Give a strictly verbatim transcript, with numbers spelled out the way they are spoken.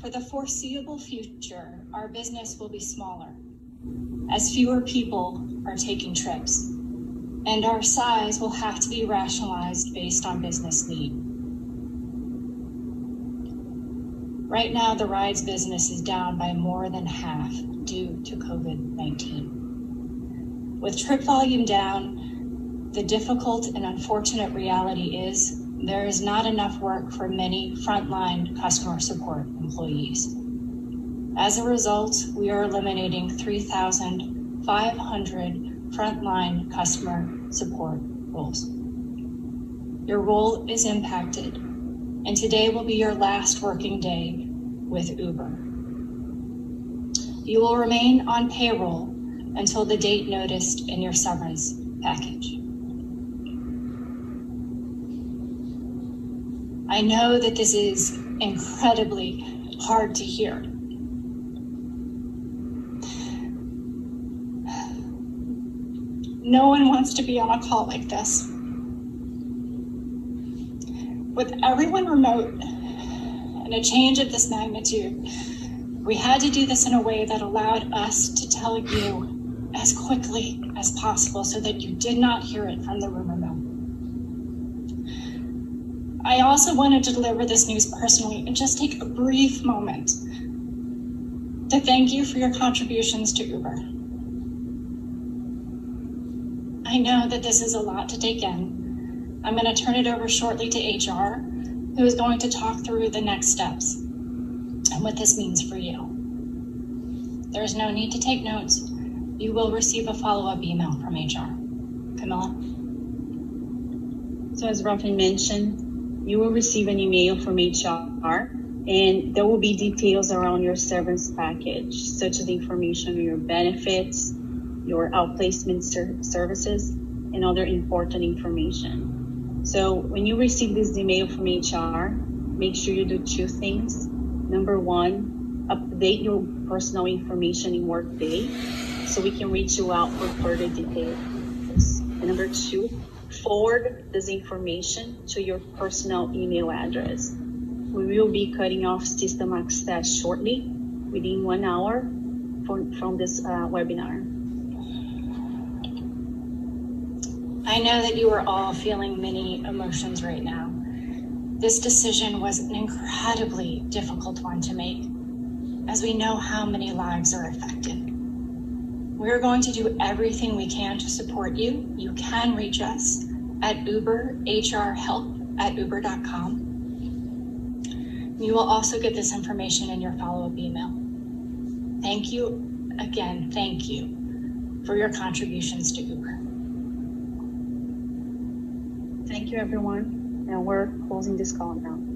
For the foreseeable future, our business will be smaller, as fewer people are taking trips, and our size will have to be rationalized based on business need. Right now, the rides business is down by more than half due to COVID nineteen. With trip volume down, the difficult and unfortunate reality is there is not enough work for many frontline customer support employees. As a result, we are eliminating three thousand five hundred frontline customer support roles. Your role is impacted, and today will be your last working day with Uber. You will remain on payroll until the date noticed in your severance package. I know that this is incredibly hard to hear. No one wants to be on a call like this. With everyone remote and a change of this magnitude, we had to do this in a way that allowed us to tell you as quickly as possible so that you did not hear it from the room remote. I also wanted to deliver this news personally and just take a brief moment to thank you for your contributions to Uber. I know that this is a lot to take in. I'm going to turn it over shortly to H R, who is going to talk through the next steps and what this means for you. There is no need to take notes. You will receive a follow-up email from H R. Camilla? So as Robin mentioned, you will receive an email from H R, and there will be details around your severance package, such as information on your benefits, your outplacement ser- services, and other important information. So when you receive this email from H R, make sure you do two things. Number one, update your personal information in Workday so we can reach you out for further details. And number two, forward this information to your personal email address. We will be cutting off system access shortly, within one hour from, from this uh, webinar. I know that you are all feeling many emotions right now. This decision was an incredibly difficult one to make, as we know how many lives are affected. We're going to do everything we can to support you. You can reach us at uber h r help at uber dot com. You will also get this information in your follow-up email. Thank you again, thank you for your contributions to Uber. Thank you, everyone, and we're closing this call now.